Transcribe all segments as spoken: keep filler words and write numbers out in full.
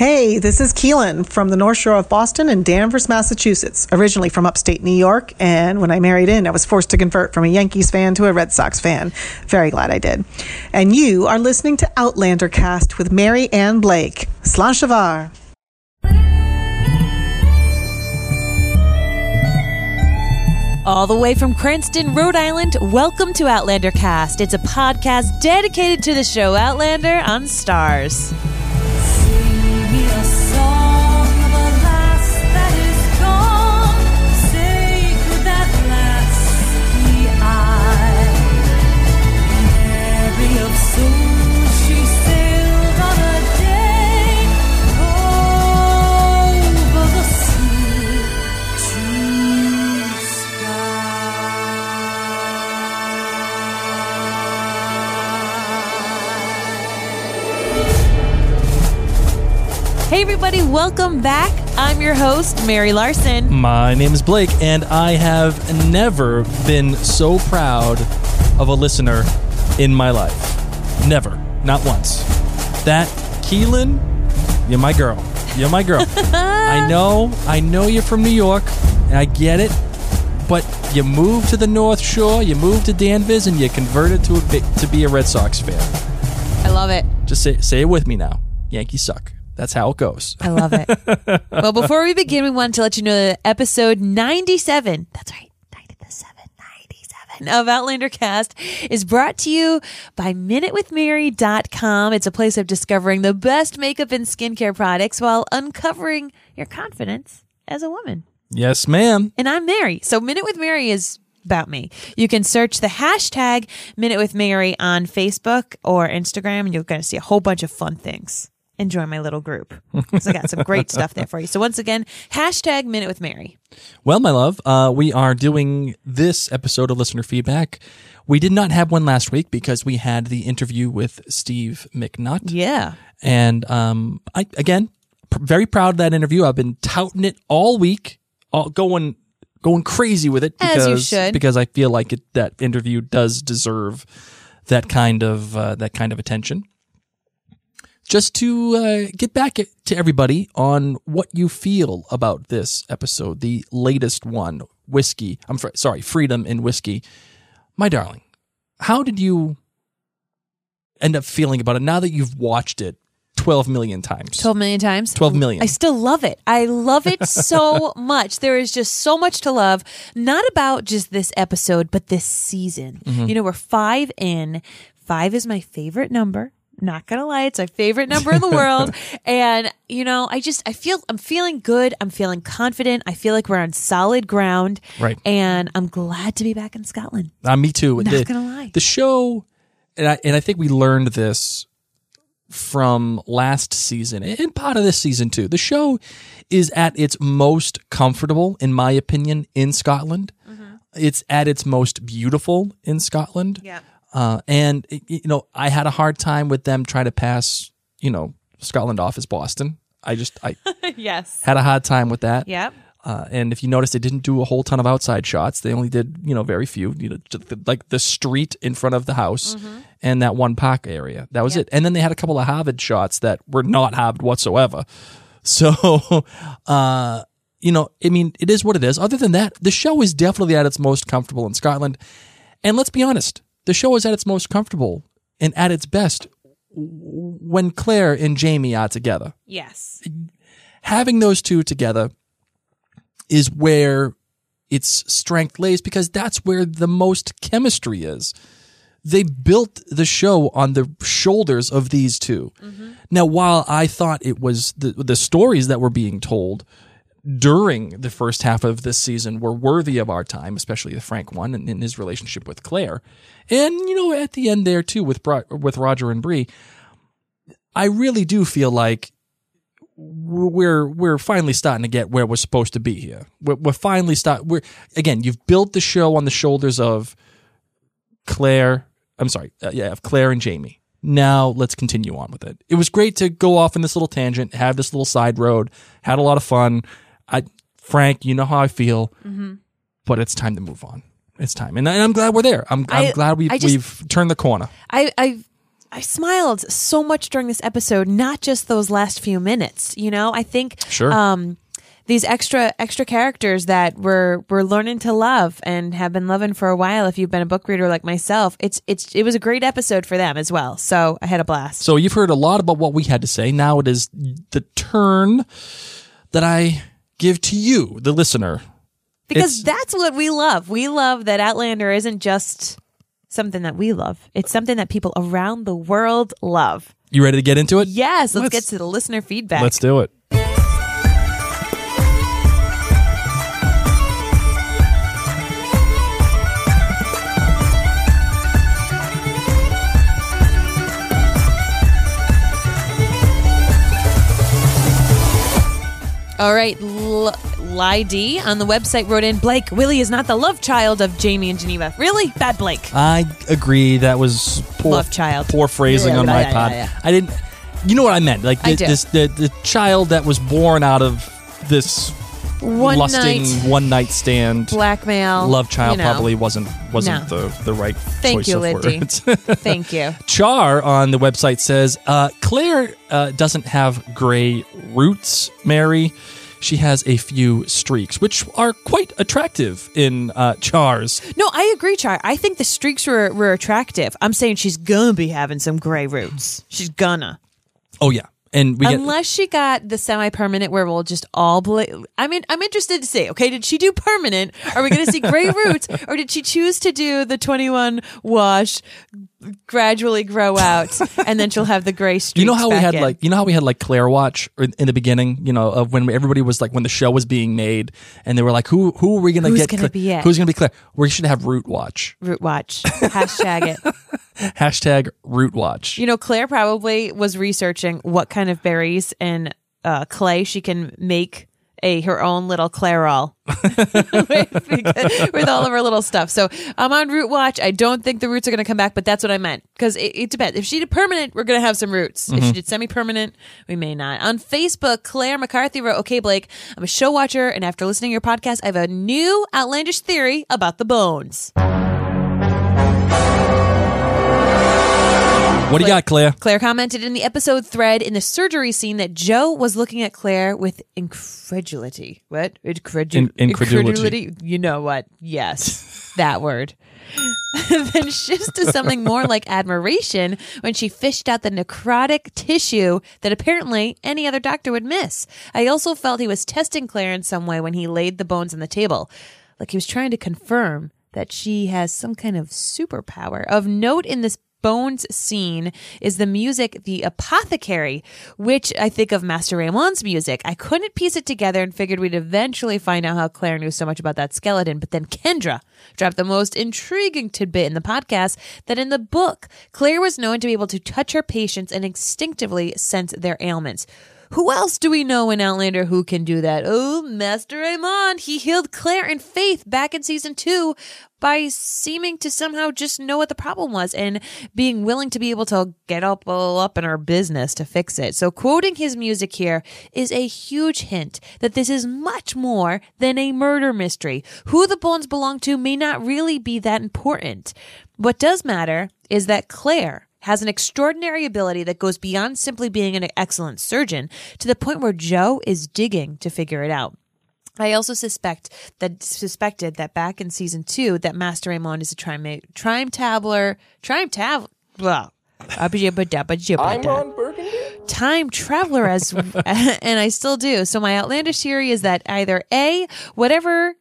Hey, this is Keelan from the North Shore of Boston and Danvers, Massachusetts, originally from upstate New York, and when I married in, I was forced to convert from a Yankees fan to a Red Sox fan. Very glad I did. And you are listening to Outlander Cast with Mary and Blake. Slanchevar. All the way from Cranston, Rhode Island, welcome to Outlander Cast. It's a podcast dedicated to the show Outlander on Stars. Hey everybody, welcome back. I'm your host, Mary Larson. My name is Blake, and I have never been so proud of a listener in my life. Never. Not once. That, Keelan, you're my girl. You're my girl. I know, I know you're from New York, and I get it, but you moved to the North Shore, you moved to Danvers, and you converted to a, to be a Red Sox fan. I love it. Just say, say it with me now. Yankees suck. That's how it goes. I love it. Well, before we begin, we wanted to let you know that episode ninety-seven, that's right, ninety-seven, ninety-seven of Outlander Cast is brought to you by minute with mary dot com. It's a place of discovering the best makeup and skincare products while uncovering your confidence as a woman. Yes, ma'am. And I'm Mary. So Minute with Mary is about me. You can search the hashtag Minute with Mary on Facebook or Instagram, and you're going to see a whole bunch of fun things. Enjoy my little group. So I got some great stuff there for you. So once again, hashtag Minute with Mary. Well, my love, uh, we are doing this episode of Listener Feedback. We did not have one last week because we had the interview with Steve McNutt. Yeah. And um, I again, p- very proud of that interview. I've been touting it all week, all, going going crazy with it. Because, as you should. Because I feel like it, that interview does deserve that kind of uh, that kind of attention. Just to uh, get back to everybody on what you feel about this episode, the latest one, Whiskey. I'm fr- sorry, Freedom and Whiskey. My darling, how did you end up feeling about it now that you've watched it twelve million times? twelve million times? twelve million. I still love it. I love it so much. There is just so much to love, not about just this episode, but this season. Mm-hmm. You know, we're five in. Five is my favorite number. Not gonna lie, it's my favorite number in the world. And, you know, I just, I feel, I'm feeling good. I'm feeling confident. I feel like we're on solid ground. Right. And I'm glad to be back in Scotland. Uh, me too. Not the, gonna lie. The show, and I, and I think we learned this from last season and part of this season too. The show is at its most comfortable, in my opinion, in Scotland. Mm-hmm. It's at its most beautiful in Scotland. Yeah. Uh, and, you know, I had a hard time with them trying to pass, you know, Scotland off as Boston. I just, I yes. had a hard time with that. Yep. Uh, and if you notice, they didn't do a whole ton of outside shots. They only did, you know, very few, you know, like the street in front of the house mm-hmm. and that one park area. That was yep. it. And then they had a couple of Harvard shots that were not Harvard whatsoever. So, uh, you know, I mean, it is what it is. Other than that, the show is definitely at its most comfortable in Scotland. And let's be honest. The show is at its most comfortable and at its best when Claire and Jamie are together. Yes. Having those two together is where its strength lays because that's where the most chemistry is. They built the show on the shoulders of these two. Mm-hmm. Now, while I thought it was the, the stories that were being told during the first half of this season were worthy of our time, especially the Frank one and in his relationship with Claire. And, you know, at the end there too, with, Bro- with Roger and Bree, I really do feel like we're, we're finally starting to get where we're supposed to be here. We're, we're finally start. We're again, you've built the show on the shoulders of Claire. I'm sorry. Uh, yeah. Of Claire and Jamie. Now let's continue on with it. It was great to go off in this little tangent, have this little side road, had a lot of fun. I, Frank, you know how I feel, mm-hmm. but it's time to move on. It's time. And, I, and I'm glad we're there. I'm, I, I'm glad we've, just, we've turned the corner. I, I I smiled so much during this episode, not just those last few minutes. You know, I think sure. um, these extra extra characters that we're we're learning to love and have been loving for a while. If you've been a book reader like myself, it's it's it was a great episode for them as well. So I had a blast. So you've heard a lot about what we had to say. Now it is the turn that I give to you, the listener, because it's, that's what we love. We love that Outlander isn't just something that we love. It's something that people around the world love. You ready to get into it? Yes, let's, let's get to the listener feedback. Let's do it. All right, L- Lydie on the website wrote in, Blake, Willie is not the love child of Jamie and Geneva. Really? Bad Blake. I agree. That was poor, love child. poor phrasing yeah, on yeah, my yeah, part. Yeah, yeah. I didn't, you know what I meant. Like the, I do. This, the, the child that was born out of this one lusting night, one night stand. Blackmail. Love child you know. probably wasn't wasn't no. the, the right Thank choice you, of Lydie. words. Thank you. Char on the website says, uh, Claire uh, doesn't have gray roots, Mary. She has a few streaks, which are quite attractive in uh, Char's. No, I agree, Char. I think the streaks were, were attractive. I'm saying she's gonna be having some gray roots. She's gonna. Oh, yeah. And we Unless get, she got the semi-permanent where we'll just all... Bla- I mean, I'm interested to see, okay, did she do permanent? Are we going to see gray roots? Or did she choose to do the twenty-one wash, gradually grow out, and then she'll have the gray streaks? You know how we had in. like, you know how we had like Claire Watch in the beginning, you know, of when everybody was like, when the show was being made, and they were like, who who are we going to get? Gonna Cla- be it? Who's going to be Claire? We should have Root Watch. Root Watch. Hashtag it. Hashtag Root Watch. You know, Claire probably was researching what kind of berries and uh, clay she can make a her own little Clairol with, with all of her little stuff. So I'm on Root Watch. I don't think the roots are going to come back, but that's what I meant. Because it, it depends. If she did permanent, we're going to have some roots. Mm-hmm. If she did semi-permanent, we may not. On Facebook, Claire McCarthy wrote, okay, Blake, I'm a show watcher, and after listening to your podcast, I have a new outlandish theory about the bones. What do you got, Claire? Claire commented in the episode thread in the surgery scene that Joe was looking at Claire with incredulity. What? Incredu- in- incredulity. Incredulity. You know what? Yes. That word. Then shifts to something more like admiration when she fished out the necrotic tissue that apparently any other doctor would miss. I also felt he was testing Claire in some way when he laid the bones on the table. Like he was trying to confirm that she has some kind of superpower. Of note in this bones scene is the music, The Apothecary, which I think of Master Raymond's music. I couldn't piece it together and figured we'd eventually find out how Claire knew so much about that skeleton. But then Kendra dropped the most intriguing tidbit in the podcast that in the book, Claire was known to be able to touch her patients and instinctively sense their ailments. Who else do we know in Outlander who can do that? Oh, Master Raymond. He healed Claire and Faith back in season two by seeming to somehow just know what the problem was and being willing to be able to get up, all up in her business to fix it. So quoting his music here is a huge hint that this is much more than a murder mystery. Who the bones belong to may not really be that important. What does matter is that Claire has an extraordinary ability that goes beyond simply being an excellent surgeon to the point where Joe is digging to figure it out. I also suspect that suspected that back in season two that Master Raymond is a trime trime tabler trime tab blah. I'm on Burgundy. Time traveler as and I still do. So my outlandish theory is that either A, whatever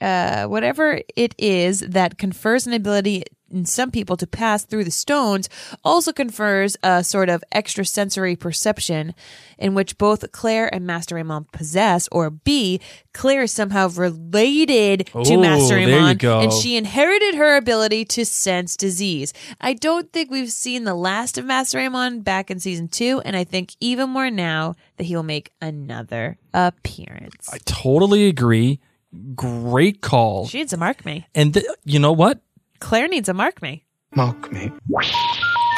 uh, whatever it is that confers an ability in some people to pass through the stones also confers a sort of extrasensory perception in which both Claire and Master Raymond possess, or B, Claire is somehow related Ooh, to Master Raymond and she inherited her ability to sense disease. I don't think we've seen the last of Master Raymond back in season two, and I think even more now that he will make another appearance. I totally agree. Great call. She needs to mark me. And th- you know what? Claire needs a mark me. Mark me.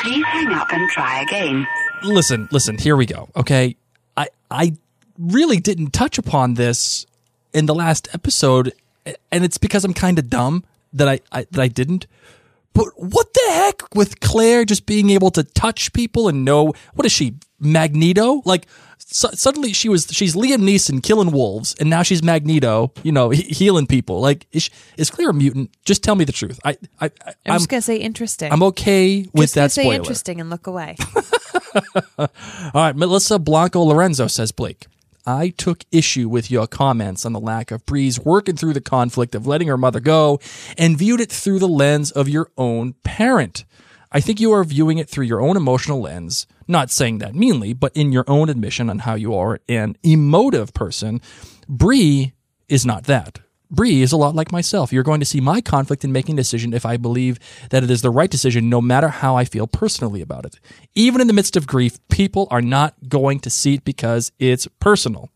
Please hang up and try again. Listen, listen, here we go, okay? I I really didn't touch upon this in the last episode, and it's because I'm kind of dumb that I, I that I didn't. But what the heck with Claire just being able to touch people and know, what is she, Magneto? Like, so, suddenly she was, she's Liam Neeson killing wolves, and now she's Magneto, you know, he, healing people. Like, is, she, is Claire a mutant? Just tell me the truth. I, I, I, I'm just going to say interesting. I'm okay with just that say spoiler. Say interesting and look away. All right, Melissa Blanco Lorenzo says, Blake, I took issue with your comments on the lack of Bree's working through the conflict of letting her mother go and viewed it through the lens of your own parent. I think you are viewing it through your own emotional lens, not saying that meanly, but in your own admission on how you are an emotive person. Bree is not that. Bree is a lot like myself. You're going to see my conflict in making a decision if I believe that it is the right decision, no matter how I feel personally about it. Even in the midst of grief, people are not going to see it because it's personal.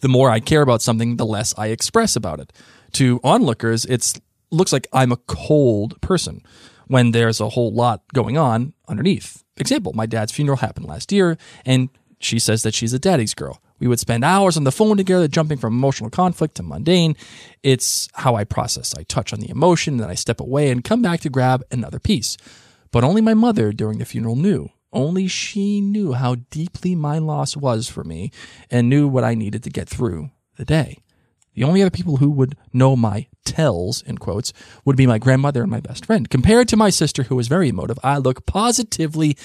The more I care about something, the less I express about it. To onlookers, it looks like I'm a cold person when there's a whole lot going on underneath. Example, my dad's funeral happened last year, and she says that she's a daddy's girl. We would spend hours on the phone together, jumping from emotional conflict to mundane. It's how I process. I touch on the emotion, then I step away and come back to grab another piece. But only my mother during the funeral knew. Only she knew how deeply my loss was for me and knew what I needed to get through the day. The only other people who would know my tells, in quotes, would be my grandmother and my best friend. Compared to my sister, who was very emotive, I look positively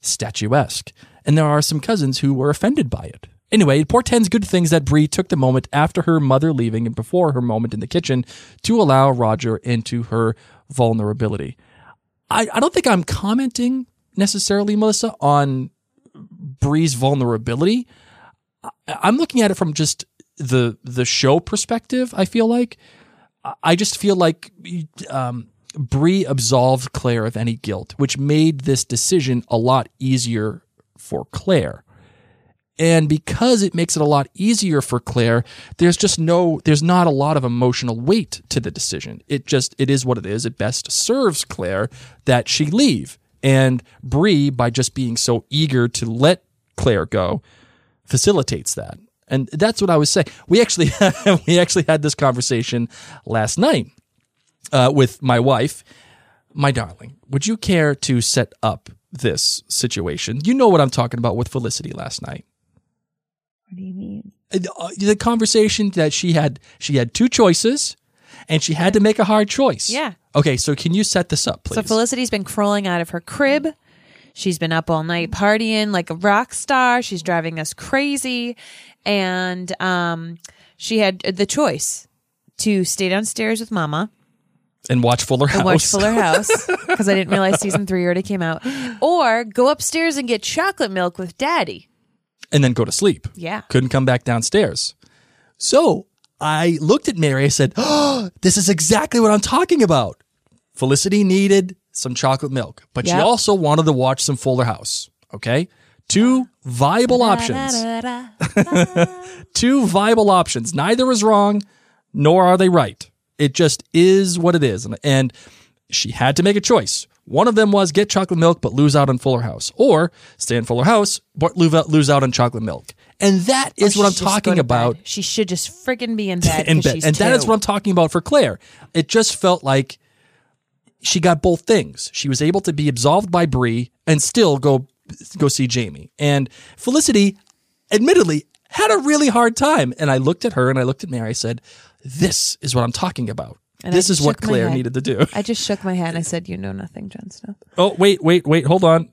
statuesque. And there are some cousins who were offended by it. Anyway, it portends good things that Bree took the moment after her mother leaving and before her moment in the kitchen to allow Roger into her vulnerability. I, I don't think I'm commenting necessarily, Melissa, on Bree's vulnerability. I, I'm looking at it from just the the show perspective, I feel like. I just feel like um, Bree absolved Claire of any guilt, which made this decision a lot easier for Claire. And because it makes it a lot easier for Claire, there's just no, there's not a lot of emotional weight to the decision. It just, it is what it is. It best serves Claire that she leave. And Bree, by just being so eager to let Claire go, facilitates that. And that's what I was saying. We actually, we actually had this conversation last night uh, with my wife. My darling, would you care to set up this situation? You know what I'm talking about with Felicity last night. What do you mean? The conversation that she had, she had two choices, and she had to make a hard choice. Yeah. Okay, so can you set this up, please? So Felicity's been crawling out of her crib. She's been up all night partying like a rock star. She's driving us crazy. And um, she had the choice to stay downstairs with Mama. And watch Fuller House. And watch Fuller House, because I didn't realize season three already came out. Or go upstairs and get chocolate milk with Daddy. And then go to sleep. Yeah. Couldn't come back downstairs. So I looked at Mary. I said, oh, this is exactly what I'm talking about. Felicity needed some chocolate milk, but yep. She also wanted to watch some Fuller House. Okay. Two viable options. Two viable options. Neither is wrong, nor are they right. It just is what it is. And she had to make a choice. One of them was get chocolate milk, but lose out on Fuller House, or stay in Fuller House, but lose out on chocolate milk. And that is what I'm talking about. Bed. She should just friggin' be in bed. in bed. She's and two. That is what I'm talking about for Claire. It just felt like she got both things. She was able to be absolved by Bree and still go, go see Jamie. And Felicity, admittedly, had a really hard time. And I looked at her and I looked at Mary. I said, this is what I'm talking about. And this is what Claire needed to do. I just shook my head and I said, you know nothing, Jon Snow. Oh, wait, wait, wait. Hold on.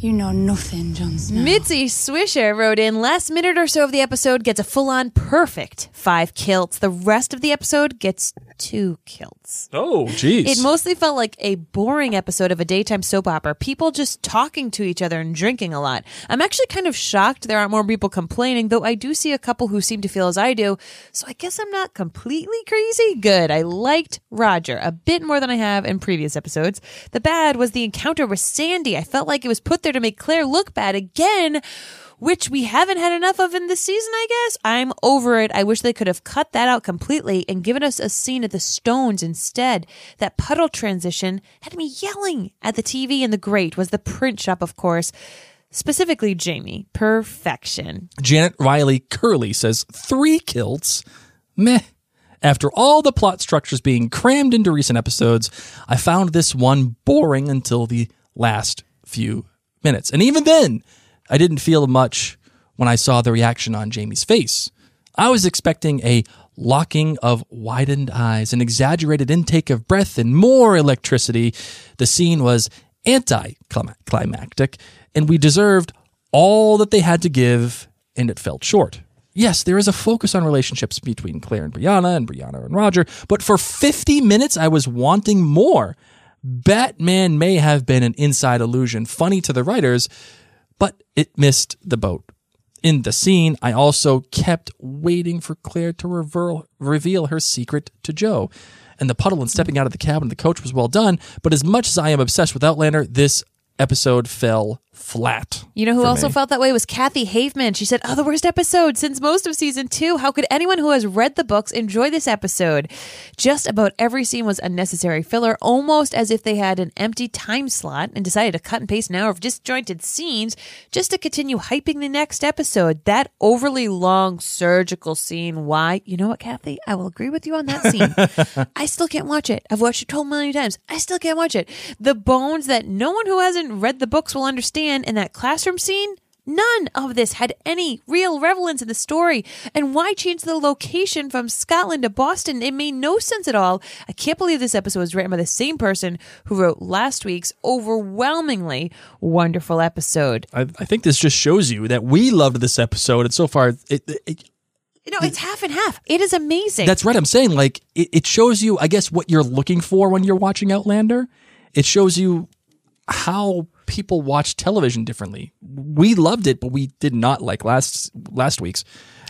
You know nothing, Jon Snow. Mitzi Swisher wrote in, last minute or so of the episode gets a full-on perfect five kilts. The rest of the episode gets two kilts. Oh, jeez. It mostly felt like a boring episode of a daytime soap opera. People just talking to each other and drinking a lot. I'm actually kind of shocked there aren't more people complaining, though I do see a couple who seem to feel as I do, so I guess I'm not completely crazy. Good. I liked Roger a bit more than I have in previous episodes. The bad was the encounter with Sandy. I felt like it was put there to make Claire look bad again, which we haven't had enough of in this season, I guess. I'm over it. I wish they could have cut that out completely and given us a scene at the Stones instead. That puddle transition had me yelling at the T V, and the great was the print shop, of course. Specifically, Jamie. Perfection. Janet Riley Curley says, three kilts? Meh. After all the plot structures being crammed into recent episodes, I found this one boring until the last few minutes. And even then, I didn't feel much when I saw the reaction on Jamie's face. I was expecting a locking of widened eyes, an exaggerated intake of breath, and more electricity. The scene was anti-climactic, and we deserved all that they had to give, and it felt short. Yes, there is a focus on relationships between Claire and Brianna and Brianna and Roger, but for fifty minutes, I was wanting more. Batman may have been an inside illusion, funny to the writers, but it missed the boat. In the scene, I also kept waiting for Claire to rever- reveal her secret to Joe. And the puddle and stepping out of the cabin of the coach was well done, but as much as I am obsessed with Outlander, this episode fell flat. You know who also me. felt that way was Kathy Haveman. She said, oh, the worst episode since most of season two. How could anyone who has read the books enjoy this episode? Just about every scene was unnecessary filler, almost as if they had an empty time slot and decided to cut and paste an hour of disjointed scenes just to continue hyping the next episode. That overly long surgical scene. Why? You know what, Kathy? I will agree with you on that scene. I still can't watch it. I've watched it twelve million times. I still can't watch it. The bones that no one who hasn't read the books will understand in that classroom scene, none of this had any real relevance in the story. And why change the location from Scotland to Boston? It made no sense at all. I can't believe this episode was written by the same person who wrote last week's overwhelmingly wonderful episode. I, I think this just shows you that we loved this episode, and so far it, it, it No, it's half and half. It is amazing. That's right. I'm saying, like, it, it shows you, I guess, what you're looking for when you're watching Outlander. It shows you how people watch television differently. We loved it, but we did not like last last week's.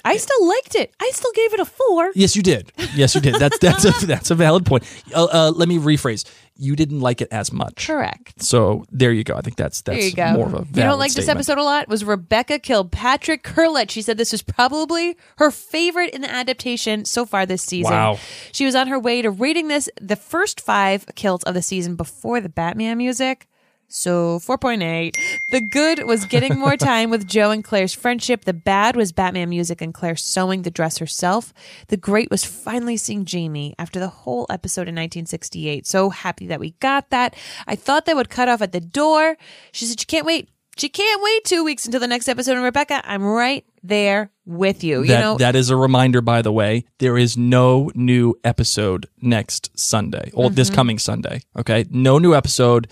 I still liked it. I still gave it a four. Yes, you did. Yes, you did. That's that's a, that's a valid point. Uh, uh, let me rephrase. You didn't like it as much. Correct. So there you go. I think that's that's there you go. More of a valid You don't like statement. This episode a lot? Was Rebecca Kilpatrick Curlett. She said this was probably her favorite in the adaptation so far this season. Wow. She was on her way to rating this the first five kilts of the season before the Batman music. So four point eight. The good was getting more time with Joe and Claire's friendship. The bad was Batman music and Claire sewing the dress herself. The great was finally seeing Jamie after the whole episode in nineteen sixty-eight. So happy that we got that. I thought they would cut off at the door. She said, you can't wait. She can't wait two weeks until the next episode. And Rebecca, I'm right there with you. You that, know that is a reminder, by the way. There is no new episode next Sunday or mm-hmm. this coming Sunday. Okay, no new episode.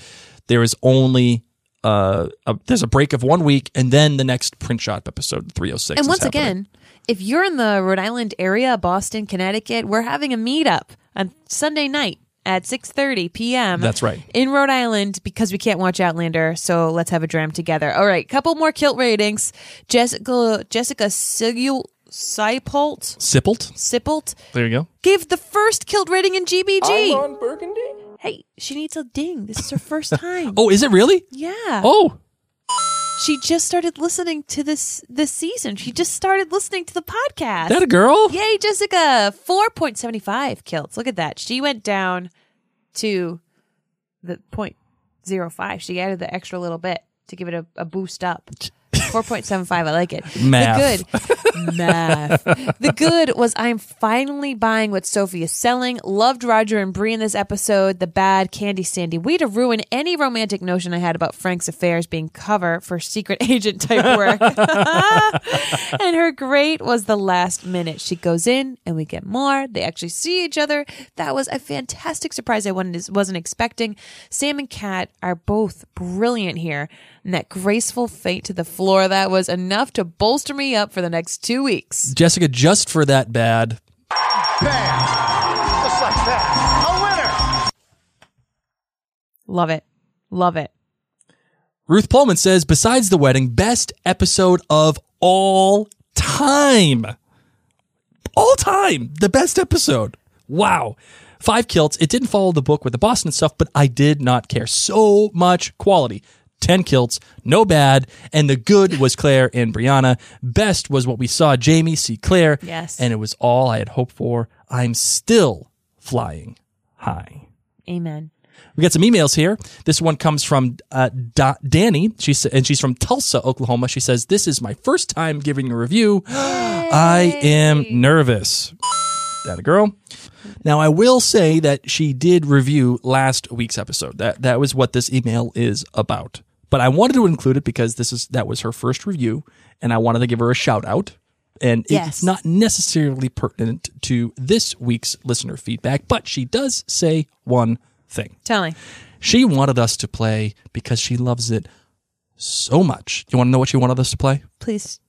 There is only uh, a, there's a break of one week, and then the next print shop episode three oh six. And once again, if you're in the Rhode Island area, Boston, Connecticut, we're having a meetup on Sunday night at six thirty p.m. That's right. In Rhode Island, because we can't watch Outlander, so let's have a dram together. All right, couple more kilt ratings. Jessica Jessica Sigul. Sipolt. Sipolt. Sipolt. There you go. Give the first kilt rating in G B G. I'm on Burgundy. Hey, she needs a ding. This is her first time. Oh, is it really? Yeah. Oh. She just started listening to this this season. She just started listening to the podcast. That a girl? Yay, Jessica. four point seven five kilts. Look at that. She went down to the point zero five. She added the extra little bit to give it a, a boost up. four point seven five. I like it. Math. The good. Math. The good was I'm finally buying what Sophie is selling. Loved Roger and Bree in this episode. The bad, Candy, Sandy. Way to ruin any romantic notion I had about Frank's affairs being cover for secret agent type work. And her great was the last minute. She goes in and we get more. They actually see each other. That was a fantastic surprise I wasn't expecting. Sam and Kat are both brilliant here. And that graceful fate to the floor, that was enough to bolster me up for the next two weeks. Jessica, just for that bad. Bad. Just like that. A winner. Love it. Love it. Ruth Pullman says, besides the wedding, best episode of all time. All time. The best episode. Wow. Five kilts. It didn't follow the book with the Boston stuff, but I did not care. So much quality. ten kilts, no bad, and the good was Claire and Brianna. Best was what we saw Jamie see Claire, yes, and it was all I had hoped for. I'm still flying high. Amen. We got some emails here. This one comes from uh, da- Danny, she sa- and she's from Tulsa, Oklahoma. She says, this is my first time giving a review. Yay. I am nervous. that a girl? Now, I will say that she did review last week's episode. That that was what this email is about. But I wanted to include it because this is that was her first review, and I wanted to give her a shout out. And yes. It's not necessarily pertinent to this week's listener feedback, but she does say one thing. Tell me. She wanted us to play, because she loves it so much. You want to know what she wanted us to play? Please.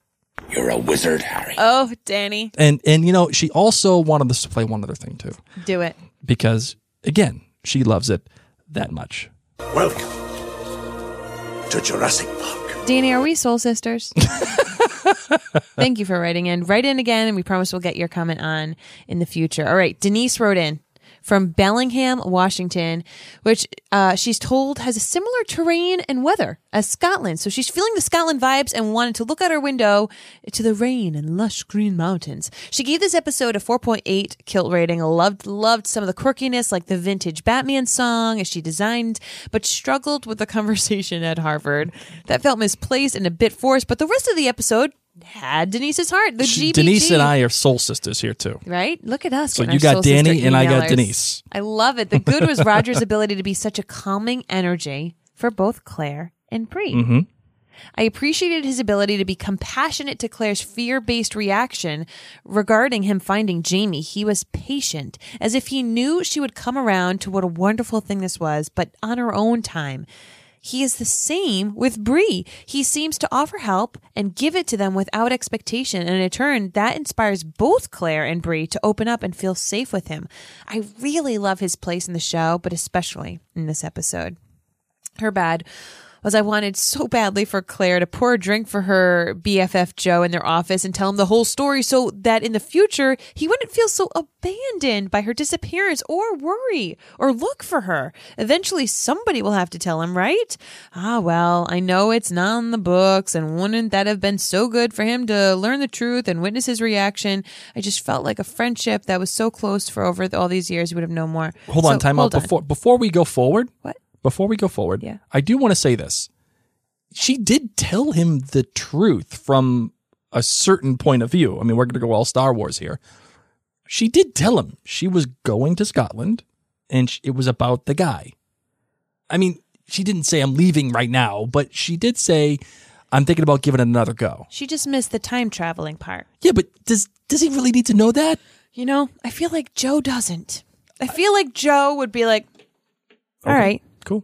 You're a wizard, Harry. Oh, Danny. And, and you know, she also wanted us to play one other thing, too. Do it. Because, again, she loves it that much. Welcome to Jurassic Park. Danny, are we soul sisters? Thank you for writing in. Write in again, and we promise we'll get your comment on in the future. All right, Denise wrote in from Bellingham, Washington, which uh, she's told has a similar terrain and weather as Scotland. So she's feeling the Scotland vibes and wanted to look out her window to the rain and lush green mountains. She gave this episode a four point eight kilt rating. Loved, loved some of the quirkiness, like the vintage Batman song as she designed, but struggled with the conversation at Harvard. That felt misplaced and a bit forced, but the rest of the episode had Denise's heart. The G B G. Denise and I are soul sisters here too, right? Look at us. So you got Danny and I got Denise. I love it. The good was Roger's ability to be such a calming energy for both Claire and Bree. Mm-hmm. I appreciated his ability to be compassionate to Claire's fear-based reaction regarding him finding Jamie. He was patient, as if he knew she would come around to what a wonderful thing this was, but on her own time. He is the same with Bree. He seems to offer help and give it to them without expectation. And in turn, that inspires both Claire and Bree to open up and feel safe with him. I really love his place in the show, but especially in this episode. Her bad was I wanted so badly for Claire to pour a drink for her B F F Joe in their office and tell him the whole story so that in the future, he wouldn't feel so abandoned by her disappearance or worry or look for her. Eventually, somebody will have to tell him, right? Ah, well, I know it's not in the books, and wouldn't that have been so good for him to learn the truth and witness his reaction? I just felt like a friendship that was so close for over all these years, we would have known more. Hold on, so, time out. Before, before we go forward. What? Before we go forward, yeah. I do want to say this. She did tell him the truth from a certain point of view. I mean, we're going to go all Star Wars here. She did tell him she was going to Scotland and it was about the guy. I mean, she didn't say I'm leaving right now, but she did say I'm thinking about giving it another go. She just missed the time traveling part. Yeah, but does does he really need to know that? You know, I feel like Joe doesn't. I feel like Joe would be like, all okay. right. Cool.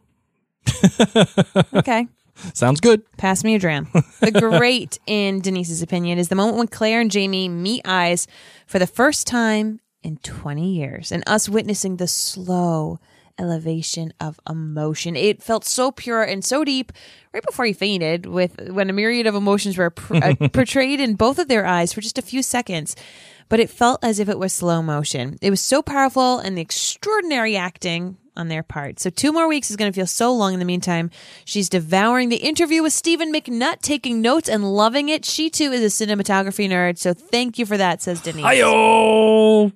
Okay. Sounds good. Pass me a dram. The great, in Denise's opinion, is the moment when Claire and Jamie meet eyes for the first time in twenty years and us witnessing the slow elevation of emotion. It felt so pure and so deep right before he fainted with when a myriad of emotions were pr- uh, portrayed in both of their eyes for just a few seconds. But it felt as if it was slow motion. It was so powerful, and the extraordinary acting on their part. So two more weeks is going to feel so long. In the meantime, she's devouring the interview with Stephen McNutt, taking notes and loving it. She too is a cinematography nerd, so thank you for that, says Denise. Hi-yo!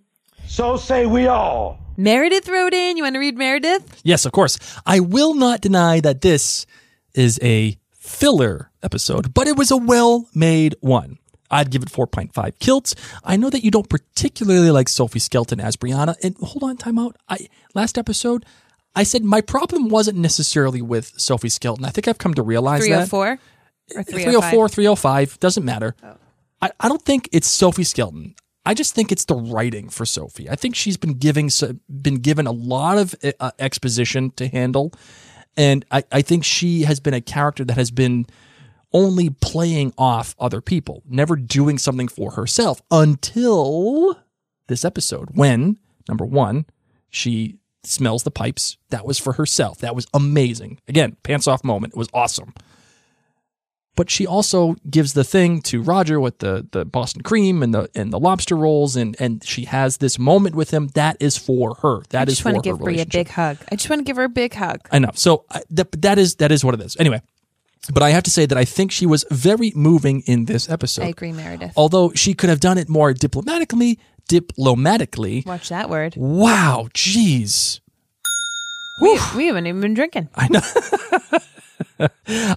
So say we all. Meredith wrote in. You want to read Meredith? Yes, of course. I will not deny that this is a filler episode, but it was a well-made one. I'd give it four point five kilts. I know that you don't particularly like Sophie Skelton as Brianna. And hold on, time out. I, last episode, I said my problem wasn't necessarily with Sophie Skelton. I think I've come to realize three oh four that. three oh four? three oh four, three oh five, doesn't matter. Oh. I, I don't think it's Sophie Skelton. I just think it's the writing for Sophie. I think she's been giving been given a lot of uh, exposition to handle. And I, I think she has been a character that has been only playing off other people, never doing something for herself until this episode when, number one, she smells the pipes. That was for herself. That was amazing. Again, pants off moment. It was awesome. But she also gives the thing to Roger with the, the Boston cream and the and the lobster rolls, and, and she has this moment with him that is for her. That is for her relationship. I just want to give Bree a big hug. I just want to give her a big hug. I know. So I, that, that is that is what it is. Anyway. But I have to say that I think she was very moving in this episode. I agree, Meredith. Although she could have done it more diplomatically, diplomatically. Watch that word. Wow, jeez. We, we haven't even been drinking. I know.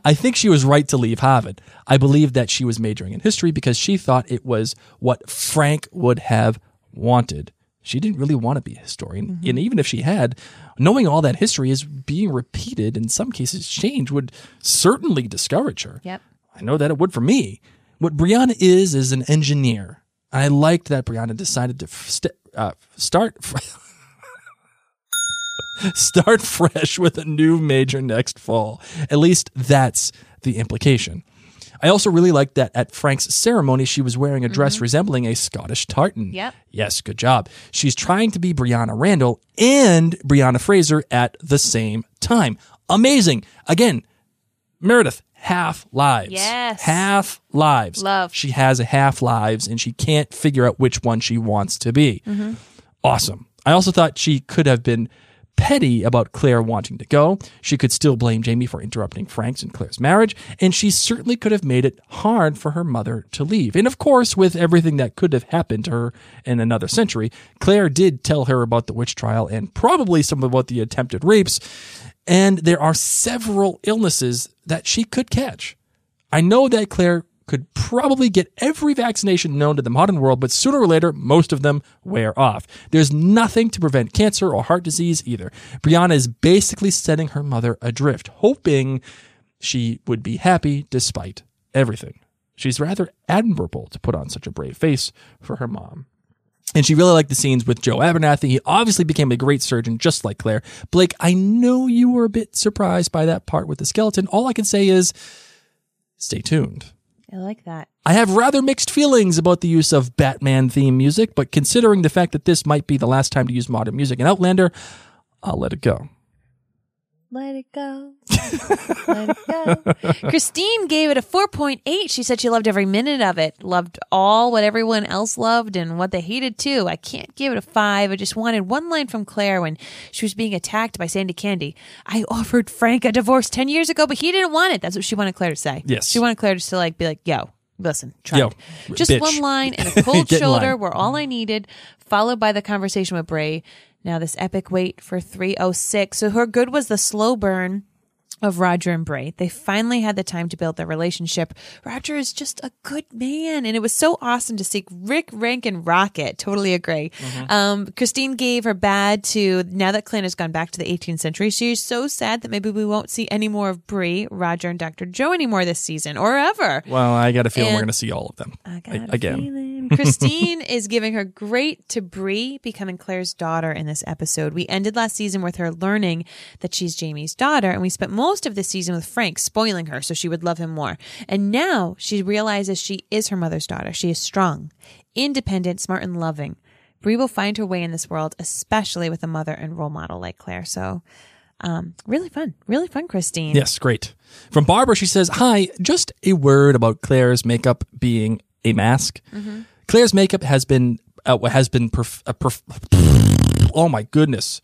I think she was right to leave Harvard. I believe that she was majoring in history because she thought it was what Frank would have wanted. She didn't really want to be a historian. Mm-hmm. And even if she had, knowing all that history is being repeated, in some cases change, would certainly discourage her. Yep. I know that it would for me. What Brianna is, is an engineer. I liked that Brianna decided to st- uh, start... F- Start fresh with a new major next fall. At least that's the implication. I also really liked that at Frank's ceremony, she was wearing a dress mm-hmm. resembling a Scottish tartan. Yep. Yes, good job. She's trying to be Brianna Randall and Brianna Fraser at the same time. Amazing. Again, Meredith, half lives. Yes. Half lives. Love. She has a half lives and she can't figure out which one she wants to be. Mm-hmm. Awesome. I also thought she could have been petty about Claire wanting to go. She could still blame Jamie for interrupting Frank's and Claire's marriage, and she certainly could have made it hard for her mother to leave. And of course, with everything that could have happened to her in another century, Claire did tell her about the witch trial and probably some about the attempted rapes, and there are several illnesses that she could catch. I know that Claire could probably get every vaccination known to the modern world, but sooner or later, most of them wear off. There's nothing to prevent cancer or heart disease either. Brianna is basically setting her mother adrift, hoping she would be happy despite everything. She's rather admirable to put on such a brave face for her mom. And she really liked the scenes with Joe Abernathy. He obviously became a great surgeon, just like Claire. Blake, I know you were a bit surprised by that part with the skeleton. All I can say is, stay tuned. I like that. I have rather mixed feelings about the use of Batman theme music, but considering the fact that this might be the last time to use modern music in Outlander, I'll let it go. Let it go. Let it go. Christine gave it a four point eight. She said she loved every minute of it. Loved all what everyone else loved and what they hated too. I can't give it a five. I just wanted one line from Claire when she was being attacked by Sandy Candy. I offered Frank a divorce ten years ago, but he didn't want it. That's what she wanted Claire to say. Yes. She wanted Claire to like be like, yo, listen, try it. Just bitch. One line and a cold shoulder were all I needed, followed by the conversation with Bree. Now this epic wait for three oh six. So her good was the slow burn of Roger and Bree. They finally had the time to build their relationship. Roger is just a good man, and it was so awesome to see Rick, Rank, and Rocket. Totally agree. Mm-hmm. Um, Christine gave her bad to, now that Clint has gone back to the eighteenth century, she's so sad that maybe we won't see any more of Bree, Roger, and Doctor Joe anymore this season or ever. Well, I got a feeling and we're going to see all of them I got I, a again. Feeling. Christine is giving her great to Bree becoming Claire's daughter in this episode. We ended last season with her learning that she's Jamie's daughter, and we spent most of this season with Frank spoiling her so she would love him more. And now she realizes she is her mother's daughter. She is strong, independent, smart, and loving. Bree will find her way in this world, especially with a mother and role model like Claire. So um, really fun. Really fun, Christine. Yes, great. From Barbara, she says, hi, just a word about Claire's makeup being a mask. Mm-hmm. Claire's makeup has been uh, has been perf- uh, perf- oh my goodness.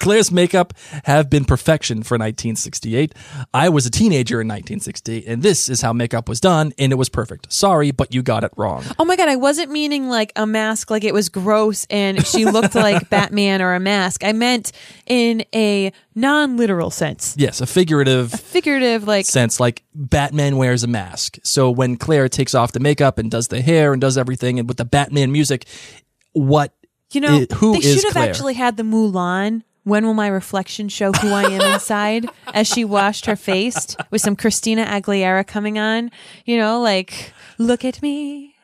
Claire's makeup have been perfection for nineteen sixty-eight. I was a teenager in nineteen sixty, and this is how makeup was done, and it was perfect. Sorry, but you got it wrong. Oh my God, I wasn't meaning like a mask, like it was gross and she looked like Batman or a mask. I meant in a non-literal sense. Yes, a figurative, a figurative like sense, like Batman wears a mask. So when Claire takes off the makeup and does the hair and does everything, and with the Batman music, what? You know, it, who they should have Claire? Actually had the Mulan, When Will My Reflection Show Who I Am Inside, as she washed her face with some Christina Aguilera coming on. You know, like, look at me.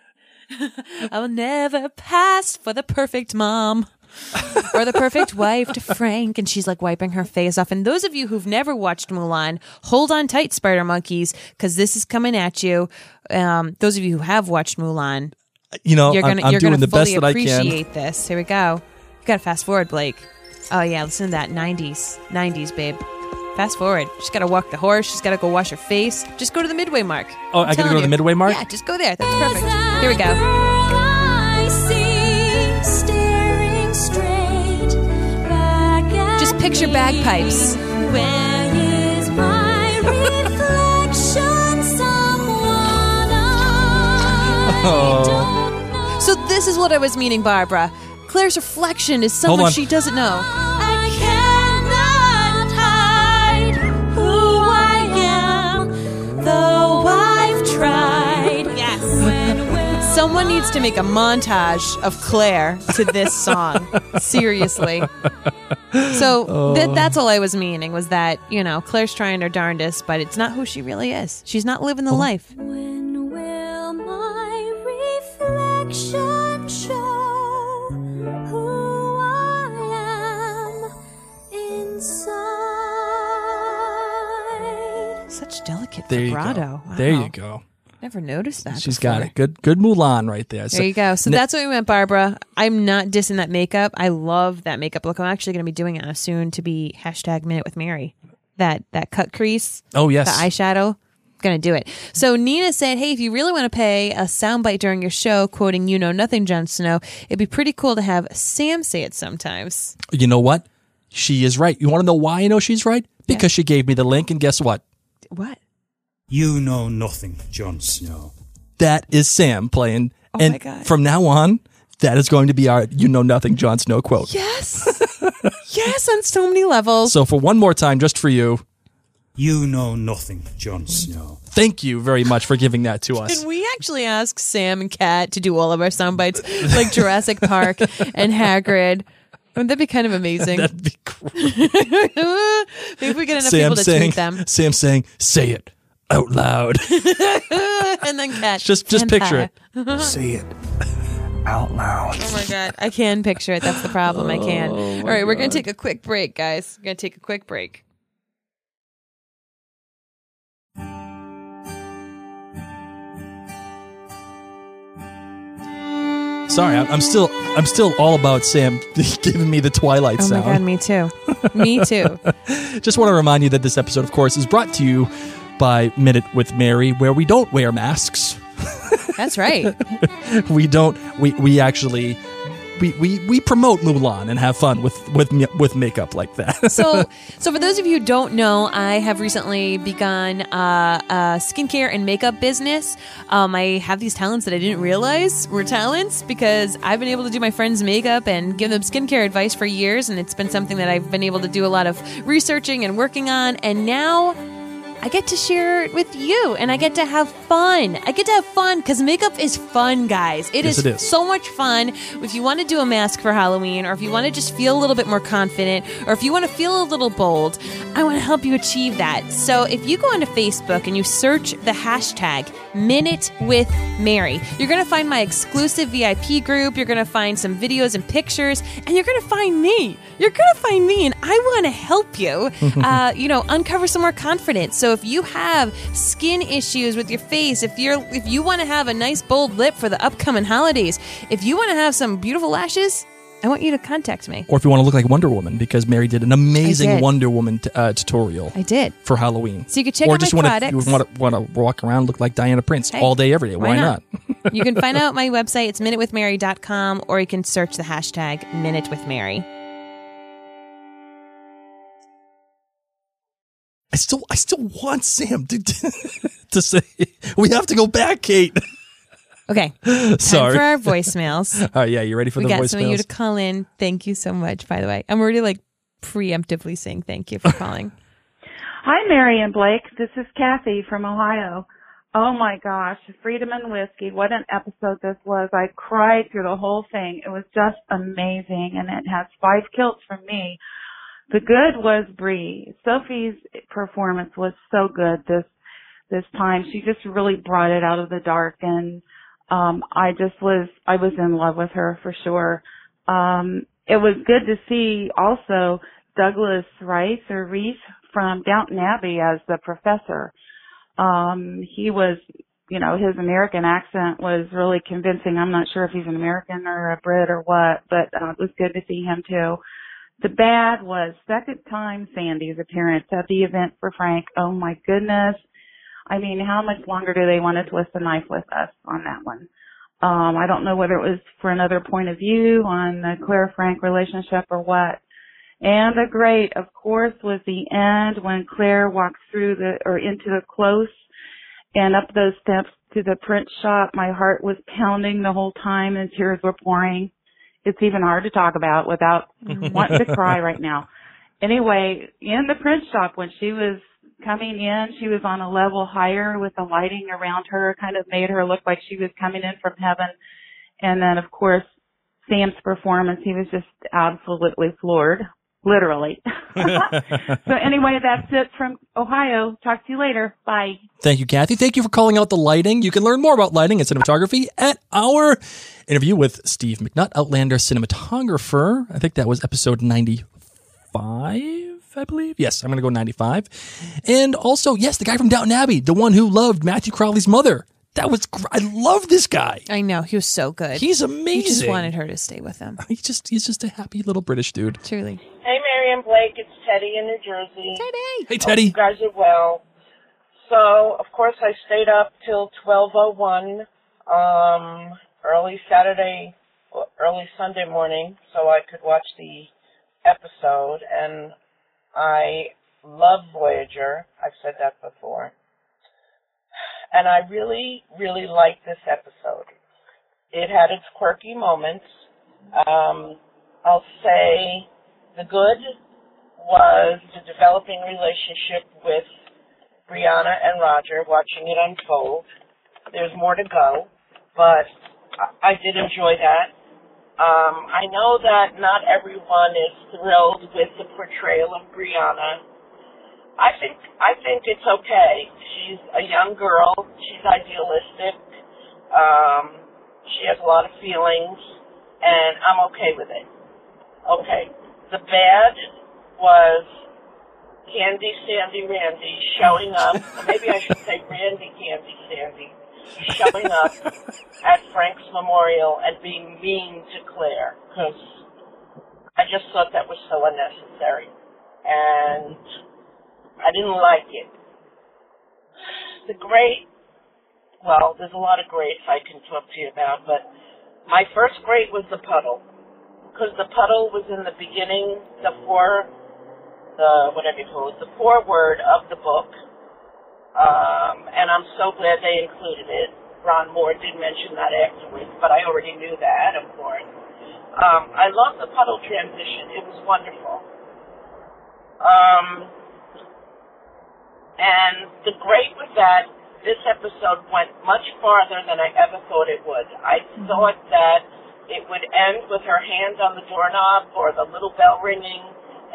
I will never pass for the perfect mom. Or the perfect wife to Frank, and she's like wiping her face off. And those of you who've never watched Mulan, hold on tight, Spider Monkeys, because this is coming at you. Um, those of you who have watched Mulan, you know, you're gonna, I'm, I'm you're doing gonna the best that I can. Appreciate this. Here we go. You gotta fast forward, Blake. Oh yeah, listen to that nineties, nineties, babe. Fast forward. She's gotta walk the horse. She's gotta go wash her face. Just go to the midway mark. Oh, I'm I gotta go you. to the midway mark. Yeah, just go there. That's perfect. Here we go. Just picture bagpipes. Where is my reflection? Someone I oh. don't. So this is what I was meaning, Barbara. Claire's reflection is someone she doesn't know. I cannot hide who I am, though I've tried. Yes. When will so Someone needs to make a montage of Claire to this song. Seriously. So oh. th- that's all I was meaning was that, you know, Claire's trying her darndest, but it's not who she really is. She's not living the oh. life. When will my reflection show who I am inside? Such delicate there vibrato. You wow. There you go. Never noticed that. She's before. Got it. Good good Mulan right there. So, there you go. So n- that's what we meant, Barbara. I'm not dissing that makeup. I love that makeup look. I'm actually going to be doing it soon to be hashtag Minute with Mary. That that cut crease. Oh, yes. The eyeshadow. Going to do it. So Nina said, hey, if you really want to pay a soundbite during your show, quoting You Know Nothing, Jon Snow, it'd be pretty cool to have Sam say it sometimes. You know what? She is right. You want to know why I know she's right? Because yeah. she gave me the link, and guess what? What? You know nothing, Jon Snow. That is Sam playing. Oh and my God. From now on, that is going to be our You Know Nothing, Jon Snow quote. Yes. Yes, on so many levels. So for one more time, just for you. You know nothing, Jon Snow. Thank you very much for giving that to us. Can we actually ask Sam and Kat to do all of our sound bites, like Jurassic Park and Hagrid? Wouldn't that be kind of amazing? That'd be great. Maybe we get enough Sam people to tweet them. Sam saying, say it. Out loud. And then catch. Just just picture it. See it. Out loud. Oh my God. I can picture it. That's the problem. I can. Oh All right. God. We're going to take a quick break, guys. We're going to take a quick break. Sorry, I'm still I'm still all about Sam giving me the Twilight oh sound. Oh my God, me too. Me too. Just want to remind you that this episode, of course, is brought to you by Minute with Mary, where we don't wear masks. That's right. We don't. We, we actually we, we, we promote Mulan and have fun with with with makeup like that. so so for those of you who don't know, I have recently begun uh, a skincare and makeup business. Um, I have these talents that I didn't realize were talents because I've been able to do my friends' makeup and give them skincare advice for years, and it's been something that I've been able to do a lot of researching and working on, and now I get to share it with you, and I get to have fun. I get to have fun because makeup is fun, guys. It, yes, is, it is so much fun. If you want to do a mask for Halloween, or if you want to just feel a little bit more confident, or if you want to feel a little bold, I want to help you achieve that. So if you go onto Facebook and you search the hashtag Minute with Mary, you're going to find my exclusive V I P group. You're going to find some videos and pictures, and you're going to find me. You're going to find me, and I want to help you, uh, you know, uncover some more confidence. So if you have skin issues with your face, if you're if you want to have a nice bold lip for the upcoming holidays, if you want to have some beautiful lashes, I want you to contact me. Or if you want to look like Wonder Woman, because Mary did an amazing did. Wonder Woman t- uh, tutorial. I did. For Halloween. So you can check or out my products. Or just want to want to walk around look like Diana Prince hey, all day, every day. Why, why not? not? You can find out my website. It's minute with mary dot com, or you can search the hashtag Minute with Mary. I still I still want Sam to, to say, we have to go back, Kate. Okay. Sorry. Time for our voicemails. Oh, yeah. You ready for we the voicemails? We got some of you to call in. Thank you so much, by the way. I'm already like preemptively saying thank you for calling. Hi, Mary and Blake. This is Kathy from Ohio. Oh, my gosh. Freedom and Whiskey. What an episode this was. I cried through the whole thing. It was just amazing, and it has five kilts from me. The good was Bree. Sophie's performance was so good this this time. She just really brought it out of the dark, and um I just was I was in love with her for sure. Um it was good to see also Douglas Rice or Reese from Downton Abbey as the professor. Um he was, you know, his American accent was really convincing. I'm not sure if he's an American or a Brit or what, but uh, it was good to see him too. The bad was second time Sandy's appearance at the event for Frank. Oh, my goodness. I mean, how much longer do they want to twist the knife with us on that one? Um, I don't know whether it was for another point of view on the Claire-Frank relationship or what. And the great, of course, was the end when Claire walks through the or into the close and up those steps to the print shop. My heart was pounding the whole time and tears were pouring. It's even hard to talk about without wanting to cry right now. Anyway, in the print shop when she was coming in, she was on a level higher with the lighting around her, kind of made her look like she was coming in from heaven. And then, of course, Sam's performance, he was just absolutely floored, literally. So anyway, that's it from Ohio. Talk to you later. Bye. Thank you, Kathy. Thank you for calling out the lighting. You can learn more about lighting and cinematography at our interview with Steve McNutt, Outlander cinematographer. I think that was episode ninety-five. I believe. Yes, I'm going to go ninety-five. And also, yes, the guy from Downton Abbey, the one who loved Matthew Crowley's mother. That was, gr- I love this guy. I know. He was so good. He's amazing. He just wanted her to stay with him. He just, he's just a happy little British dude. Truly. Hey, Mary and Blake, it's Teddy in New Jersey. Teddy. Hey, Teddy. Hope you guys are well. So, of course, I stayed up till twelve oh one, um, early Saturday, early Sunday morning, so I could watch the episode, and I love Voyager. I've said that before. And I really, really liked this episode. It had its quirky moments. Um, I'll say the good was the developing relationship with Brianna and Roger, watching it unfold. There's more to go, but I did enjoy that. Um, I know that not everyone is thrilled with the portrayal of Brianna. I think I think it's okay. She's a young girl. She's idealistic. Um, she has a lot of feelings, and I'm okay with it. Okay. The bad was Candy, Sandy, Randy showing up. Maybe I should say Randy, Candy, Sandy. Showing up at Frank's memorial and being mean to Claire, because I just thought that was so unnecessary, and I didn't like it. The great, well, there's a lot of greats I can talk to you about, but my first great was the puddle, because the puddle was in the beginning, the four, the whatever you call it, the foreword of the book. Um, and I'm so glad they included it. Ron Moore did mention that afterwards, but I already knew that, of course. Um, I love the puddle transition. It was wonderful. Um, and the great was that this episode went much farther than I ever thought it would. I thought that it would end with her hand on the doorknob or the little bell ringing,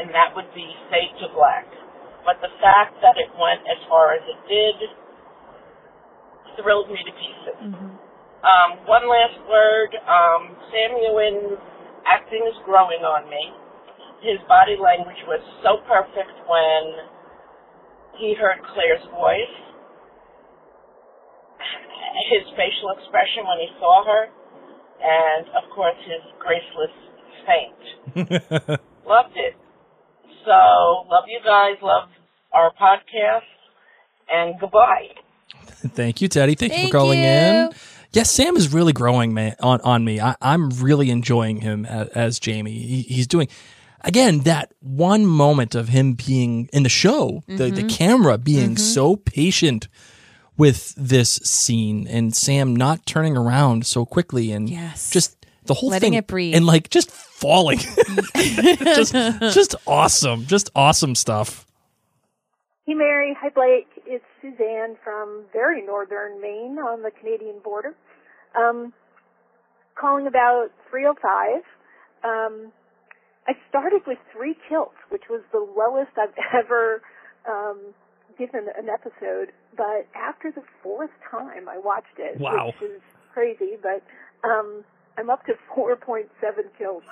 and that would be fade to black. But the fact that it went as far as it did thrilled me to pieces. Mm-hmm. Um, one last word. Um, Sam Ewen's acting is growing on me. His body language was so perfect when he heard Claire's voice. His facial expression when he saw her. And, of course, his graceless faint. Loved it. So, love you guys, love our podcast, and goodbye. Thank you, Teddy. Thank, Thank you for calling you. in. Yes, Sam is really growing man, on, on me. I, I'm really enjoying him as, as Jamie. He, he's doing, again, that one moment of him being in the show, mm-hmm. the, the camera being mm-hmm. so patient with this scene, and Sam not turning around so quickly, and yes. just the whole Letting thing. Letting it breathe. And like, just falling. just just awesome. Just awesome stuff. Hey, Mary. Hi, Blake. It's Suzanne from very northern Maine on the Canadian border. Um, calling about three oh five. Um, I started with three kills, which was the lowest I've ever um, given an episode. But after the fourth time I watched it, wow. which is crazy, but... Um, I'm up to four point seven kills.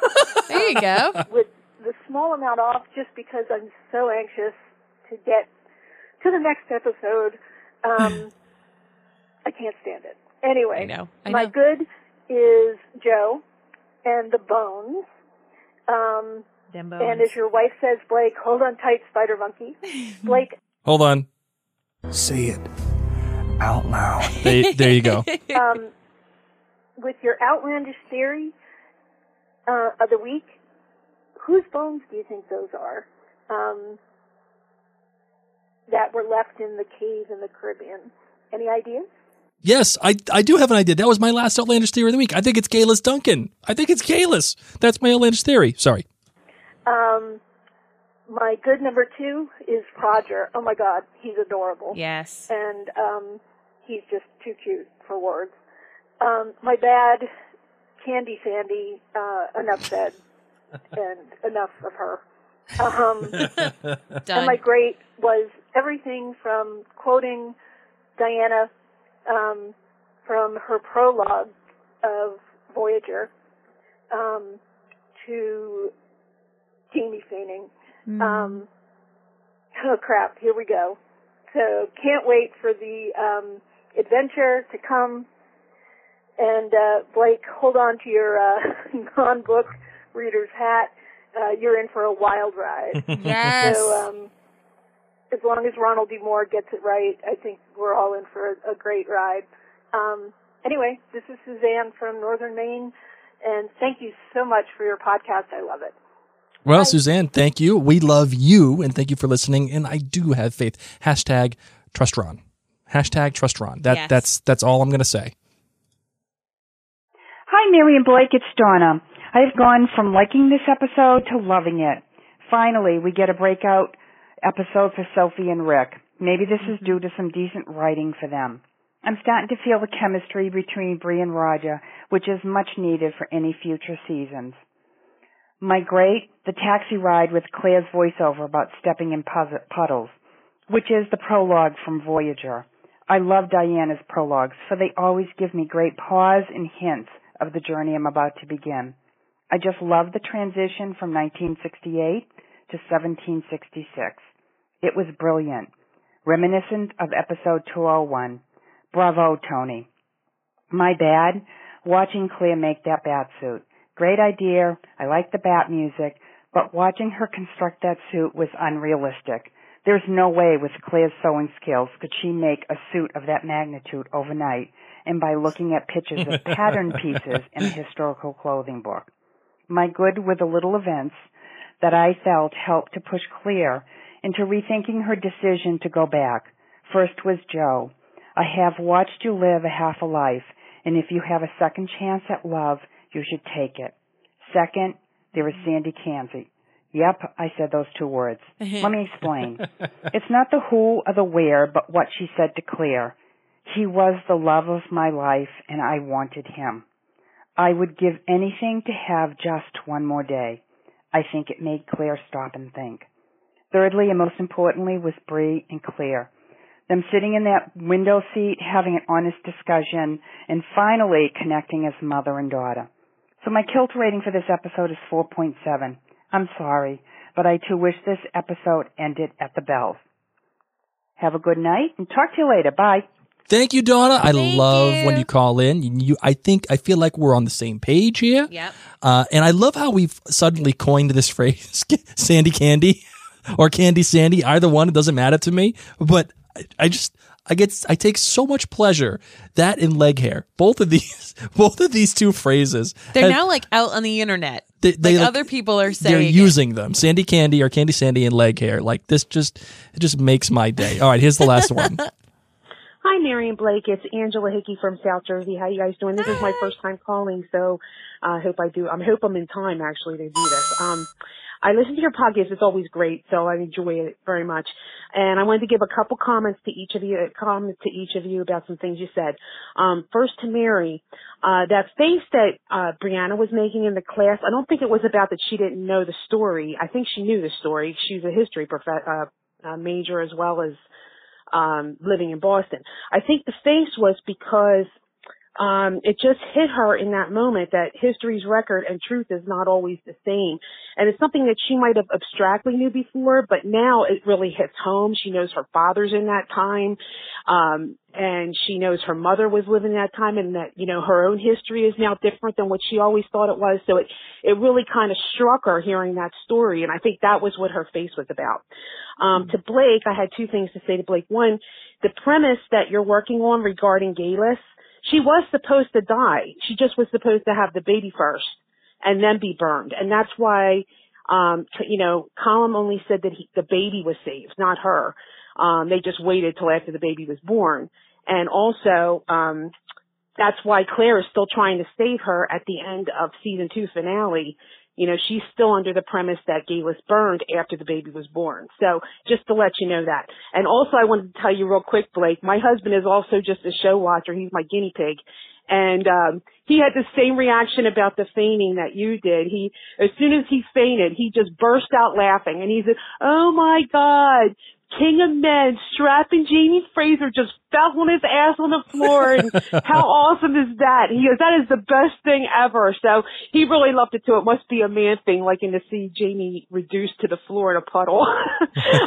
There you go. With the small amount off just because I'm so anxious to get to the next episode. Um, I can't stand it. Anyway, I know. I my know. good is Joe and the bones. Um, Them bones. And as your wife says, Blake, hold on tight, spider monkey. Blake. Hold on. Say it out loud. There, there you go. Um, With your outlandish theory uh, of the week, whose bones do you think those are um, that were left in the cave in the Caribbean? Any ideas? Yes, I I do have an idea. That was my last outlandish theory of the week. I think it's Kalis Duncan. I think it's Kalis. That's my outlandish theory. Sorry. Um, my good number two is Roger. Oh, my God, he's adorable. Yes. And um, he's just too cute for words. Um, my bad, Candy Sandy, uh, enough said and enough of her. Um, and my great was everything from quoting Diana um, from her prologue of Voyager um, to Jamie fainting. Mm. Um, oh, crap, here we go. So can't wait for the um, adventure to come. And uh, Blake, hold on to your uh, non-book reader's hat. Uh, you're in for a wild ride. Yes. So um, as long as Ronald D. Moore gets it right, I think we're all in for a, a great ride. Um, anyway, this is Suzanne from Northern Maine, and thank you so much for your podcast. I love it. Well, bye. Suzanne, thank you. We love you, and thank you for listening. And I do have faith. Hashtag trust Ron. Hashtag trust Ron. That, yes. that's, that's all I'm going to say. Hi, Mary and Blake. It's Donna. I have gone from liking this episode to loving it. Finally, we get a breakout episode for Sophie and Rick. Maybe this mm-hmm. is due to some decent writing for them. I'm starting to feel the chemistry between Bree and Roger, which is much needed for any future seasons. My great, the taxi ride with Claire's voiceover about stepping in puddles, which is the prologue from Voyager. I love Diana's prologues, for they always give me great pause and hints of the journey I'm about to begin. I just love the transition from nineteen sixty-eight to seventeen sixty-six. It was brilliant, reminiscent of episode two oh one. Bravo, Tony. My bad, watching Claire make that bat suit. Great idea, I like the bat music, but watching her construct that suit was unrealistic. There's no way with Claire's sewing skills could she make a suit of that magnitude overnight and by looking at pictures of pattern pieces in a historical clothing book. My good were the little events that I felt helped to push Claire into rethinking her decision to go back. First was Joe. I have watched you live a half a life, and if you have a second chance at love, you should take it. Second, there was Sandy Kanzi. Yep, I said those two words. Let me explain. It's not the who or the where, but what she said to Claire. He was the love of my life, and I wanted him. I would give anything to have just one more day. I think it made Claire stop and think. Thirdly, and most importantly, was Bree and Claire. Them sitting in that window seat, having an honest discussion, and finally connecting as mother and daughter. So my kilt rating for this episode is four point seven. I'm sorry, but I too wish this episode ended at the bells. Have a good night, and talk to you later. Bye. Thank you, Donna. I Thank love you. When you call in. You, I think I feel like we're on the same page here. Yep. Uh, and I love how we've suddenly coined this phrase, Sandy Candy or Candy Sandy. Either one, it doesn't matter to me. But I, I just, I get, I take so much pleasure that in leg hair. Both of these, both of these two phrases. They're have, now like out on the internet. They, they, like, like other people are saying, they're using it. Them. Sandy Candy or Candy Sandy and leg hair. Like this, just it just makes my day. All right, here's the last one. Hi, Mary and Blake. It's Angela Hickey from South Jersey. How you guys doing? This Hi. Is my first time calling, so I uh, hope I do. I hope I'm in time, actually, to do this. Um, I listen to your podcast. It's always great, so I enjoy it very much. And I wanted to give a couple comments to each of you, comments to each of you about some things you said. Um, first to Mary, uh, that face that uh, Brianna was making in the class, I don't think it was about that she didn't know the story. I think she knew the story. She's a history prof- uh, uh, major as well as um living in Boston. I think the face was because um it just hit her in that moment that history's record and truth is not always the same. And it's something that she might have abstractly knew before, but now it really hits home. She knows her father's in that time, um and she knows her mother was living that time, and that, you know, her own history is now different than what she always thought it was. So it, it really kind of struck her hearing that story. And I think that was what her face was about. Um, to Blake, I had two things to say to Blake. One, the premise that you're working on regarding Galus, she was supposed to die. She just was supposed to have the baby first and then be burned. And that's why, um, you know, Colum only said that he, the baby was saved, not her. Um, they just waited till after the baby was born. And also, um, that's why Claire is still trying to save her at the end of season two finale you know, she's still under the premise that Gay was burned after the baby was born. So just to let you know that. And also I wanted to tell you real quick, Blake, my husband is also just a show watcher. He's my guinea pig. And um he had the same reaction about the fainting that you did. He, as soon as he fainted, he just burst out laughing. And he said, oh, my God, King of Men, Strap and Jamie Fraser just fell on his ass on the floor. And how awesome is that? He goes, that is the best thing ever. So he really loved it, too. It must be a man thing, liking to see Jamie reduced to the floor in a puddle.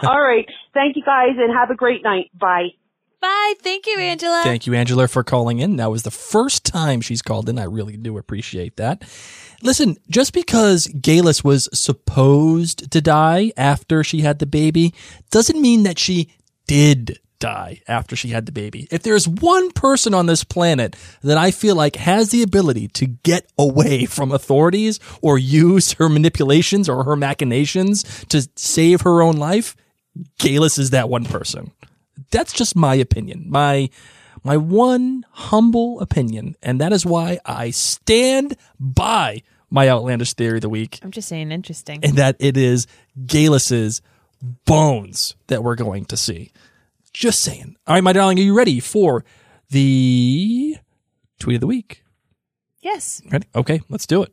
All right. Thank you, guys, and have a great night. Bye. Bye. Thank you, Angela. Thank you, Angela, for calling in. That was the first time she's called in. I really do appreciate that. Listen, just because Galus was supposed to die after she had the baby doesn't mean that she did die after she had the baby. If there's one person on this planet that I feel like has the ability to get away from authorities or use her manipulations or her machinations to save her own life, Galus is that one person. That's just my opinion, my my one humble opinion, and that is why I stand by my outlandish theory of the week. I'm just saying interesting. And that it is Galus's bones that we're going to see. Just saying. All right, my darling, are you ready for the tweet of the week? Yes. Ready? Okay, let's do it.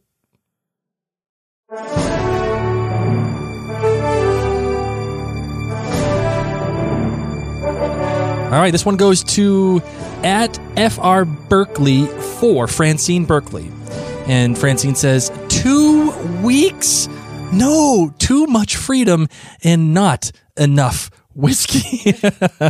All right, this one goes to at F R Berkeley for Francine Berkeley. And Francine says, two weeks? No, too much freedom and not enough whiskey.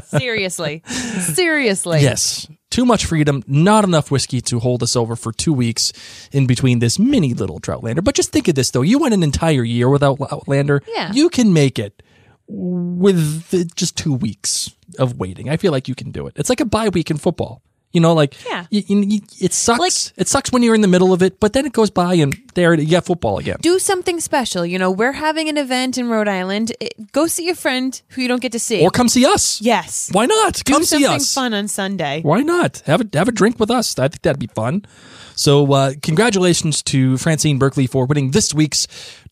Seriously. Seriously. Yes. Too much freedom, not enough whiskey to hold us over for two weeks in between this mini little Droughtlander. But just think of this, though. You went an entire year without Outlander. Yeah. You can make it. With just two weeks of waiting, I feel like you can do it. It's like a bye week in football, you know. Like, yeah, you, you, it sucks. Like, it sucks when you're in the middle of it, but then it goes by, and there you got football again. Do something special, you know. We're having an event in Rhode Island. It, go see a friend who you don't get to see, or come see us. Yes, why not? Do come see us. Do something fun on Sunday. Why not have a have a drink with us? I think that'd be fun. So, uh, congratulations to Francine Berkeley for winning this week's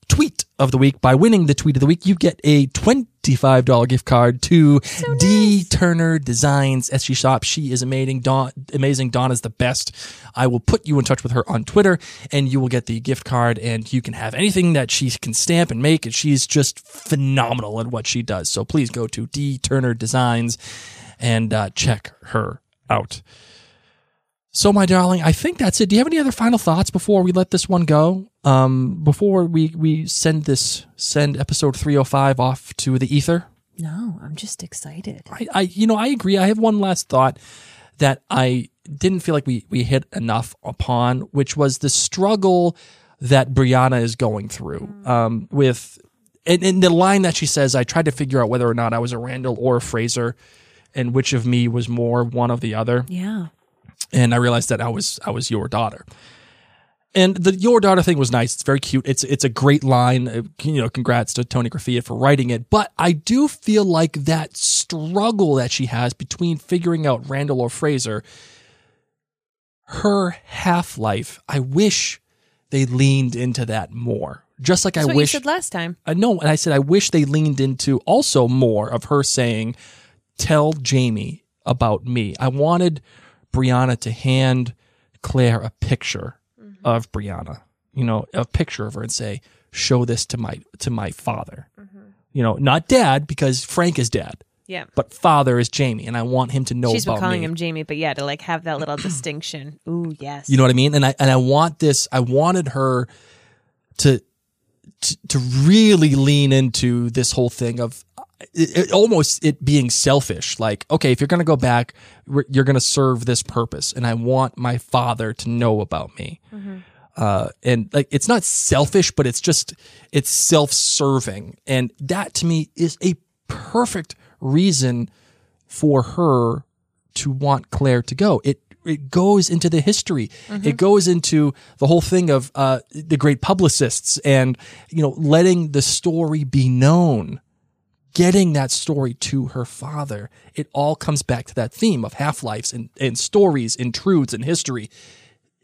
tweet of the week. By winning the tweet of the week, you get a twenty-five dollars gift card to so nice. D Turner Designs Etsy Shop. She is amazing. Dawn, amazing. Dawn is the best. I will put you in touch with her on Twitter, and you will get the gift card, and you can have anything that she can stamp and make, and she's just phenomenal at what she does. So please go to D Turner Designs and uh, check her out. So, my darling, I think that's it. Do you have any other final thoughts before we let this one go? Um, before we, we send this, send episode three oh five off to the ether? No, I'm just excited. I, I you know, I agree. I have one last thought that I didn't feel like we, we hit enough upon, which was the struggle that Brianna is going through um, with, and, and the line that she says, I tried to figure out whether or not I was a Randall or a Fraser and which of me was more one of the other. Yeah. And I realized that I was I was your daughter, and the your daughter thing was nice. It's very cute. It's it's a great line. You know, congrats to Tony Graffia for writing it. But I do feel like that struggle that she has between figuring out Randall or Fraser, her half-life. I wish they leaned into that more. Just like That's I what wish you said last time. I know, and I said I wish they leaned into also more of her saying, "Tell Jamie about me." I wanted Brianna to hand Claire a picture mm-hmm. of Brianna, you know, a picture of her and say, show this to my to my father. Mm-hmm. You know, not dad, because Frank is dad. Yeah. But father is Jamie, and I want him to know She's about me. She's been calling me. him Jamie, but yeah, to like have that little distinction. Ooh, yes. You know what I mean? And I and I want this, I wanted her to to, to really lean into this whole thing of It, it almost it being selfish, like, okay, if you're going to go back, you're going to serve this purpose, and I want my father to know about me. Mm-hmm. Uh, and like, it's not selfish, but it's just, it's self-serving. And that to me is a perfect reason for her to want Claire to go. It It goes into the history. Mm-hmm. It goes into the whole thing of uh, the great publicists and, you know, letting the story be known. Getting that story to her father, it all comes back to that theme of half-lives and, and stories, intrudes, and history.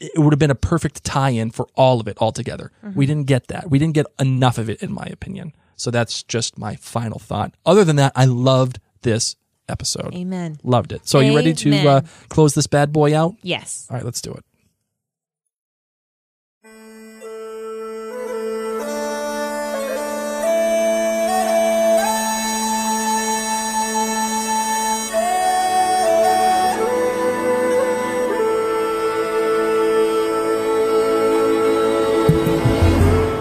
it would have been a perfect tie-in for all of it altogether. Mm-hmm. We didn't get that. We didn't get enough of it, in my opinion. So that's just my final thought. Other than that, I loved this episode. Amen. Loved it. So Amen. Are you ready to uh, close this bad boy out? Yes. All right, let's do it.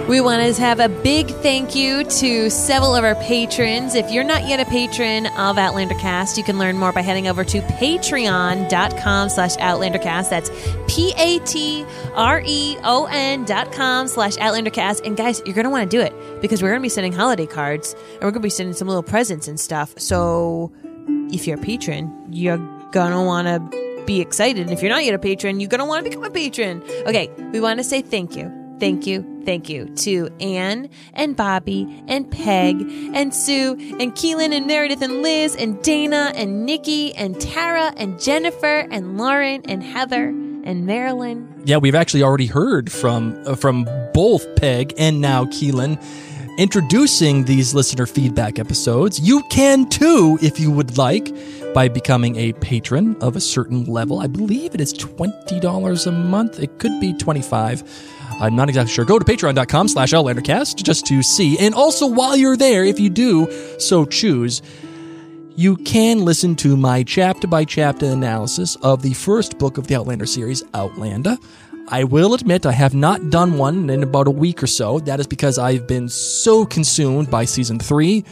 We want to have a big thank you to several of our patrons. If you're not yet a patron of Outlander Cast, you can learn more by heading over to patreon.com slash OutlanderCast. That's P-A-T-R-E-O-N dot com slash OutlanderCast. And guys, you're going to want to do it because we're going to be sending holiday cards and we're going to be sending some little presents and stuff. So if you're a patron, you're going to want to be excited. And if you're not yet a patron, you're going to want to become a patron. Okay, we want to say thank you. Thank you, thank you to Anne and Bobby and Peg and Sue and Keelan and Meredith and Liz and Dana and Nikki and Tara and Jennifer and Lauren and Heather and Marilyn. Yeah, we've actually already heard from uh, from both Peg and now Keelan introducing these listener feedback episodes. You can too, if you would like, by becoming a patron of a certain level. I believe it is twenty dollars a month. It could be twenty-five dollars. I'm not exactly sure. Go to patreon.com slash OutlanderCast just to see. And also, while you're there, if you do so choose, you can listen to my chapter-by-chapter analysis of the first book of the Outlander series, Outlander. I will admit I have not done one in about a week or so. That is because I've been so consumed by season three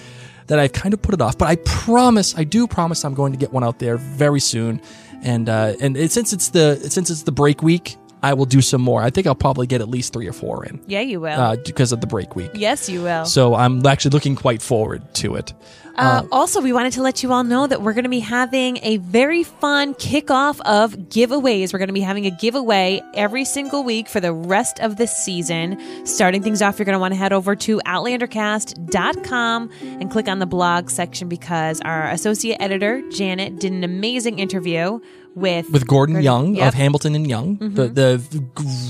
that I've kind of put it off. But I promise, I do promise I'm going to get one out there very soon. And uh, and it, since it's the since it's the break week, I will do some more. I think I'll probably get at least three or four in. Yeah, you will. Uh, because of the break week. Yes, you will. So I'm actually looking quite forward to it. Uh, uh, also, we wanted to let you all know that we're going to be having a very fun kickoff of giveaways. We're going to be having a giveaway every single week for the rest of the season. Starting things off, you're going to want to head over to outlander cast dot com and click on the blog section because our associate editor, Janet, did an amazing interview With, with Gordon, Gordon Young yep. of Hamilton and Young, mm-hmm. the, the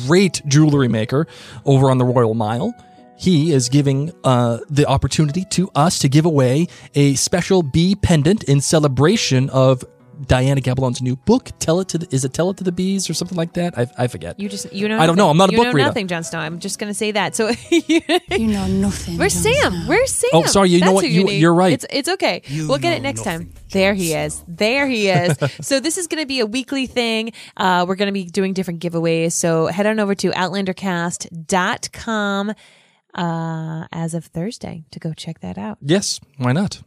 great jewelry maker over on the Royal Mile. He is giving uh, the opportunity to us to give away a special bee pendant in celebration of Diana Gabalon's new book. Tell it to the, is it Tell It to the Bees or something like that? I, I forget. You just you know. Nothing. I don't know. I'm not a you book know reader. You nothing, Jon Snow. I'm just going to say that. So you know nothing. Where's John Sam? Snow. Where's Sam? Oh, sorry. You That's know what? You, you're right. It's, it's okay. You we'll get it next nothing. time. There he is. There he is. So this is going to be a weekly thing. Uh, we're going to be doing different giveaways. So head on over to outlander cast dot com uh, as of Thursday to go check that out. Yes. Why not?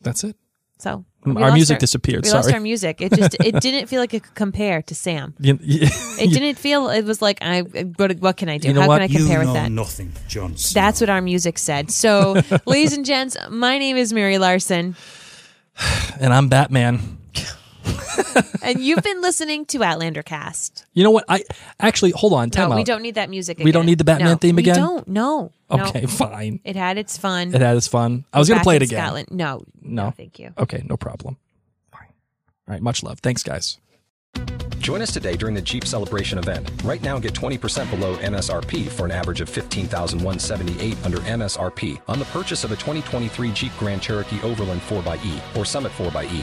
That's it. So our music our, disappeared. We sorry. lost our music. It just it didn't feel like it could compare to Sam. You, you, it didn't feel. It was like I. What, what can I do? You know How what? can I compare you know with that? Nothing, Jon Snow. That's what our music said. So, ladies and gents, my name is Mary Larson, and I'm Batman. And you've been listening to Outlander Cast. You know what? I actually hold on. Time no, out. We don't need that music. Again. We don't need the Batman no, theme again. We don't. No. Okay, no. fine. It had its fun. It had its fun. I was going to play it again. Scotland. No, no, no, thank you. Okay, no problem. Fine. All right, much love. Thanks, guys. Join us today during the Jeep Celebration event. Right now, get twenty percent below M S R P for an average of fifteen thousand one hundred seventy-eight dollars under M S R P on the purchase of a twenty twenty-three Jeep Grand Cherokee Overland four by E or Summit four by E.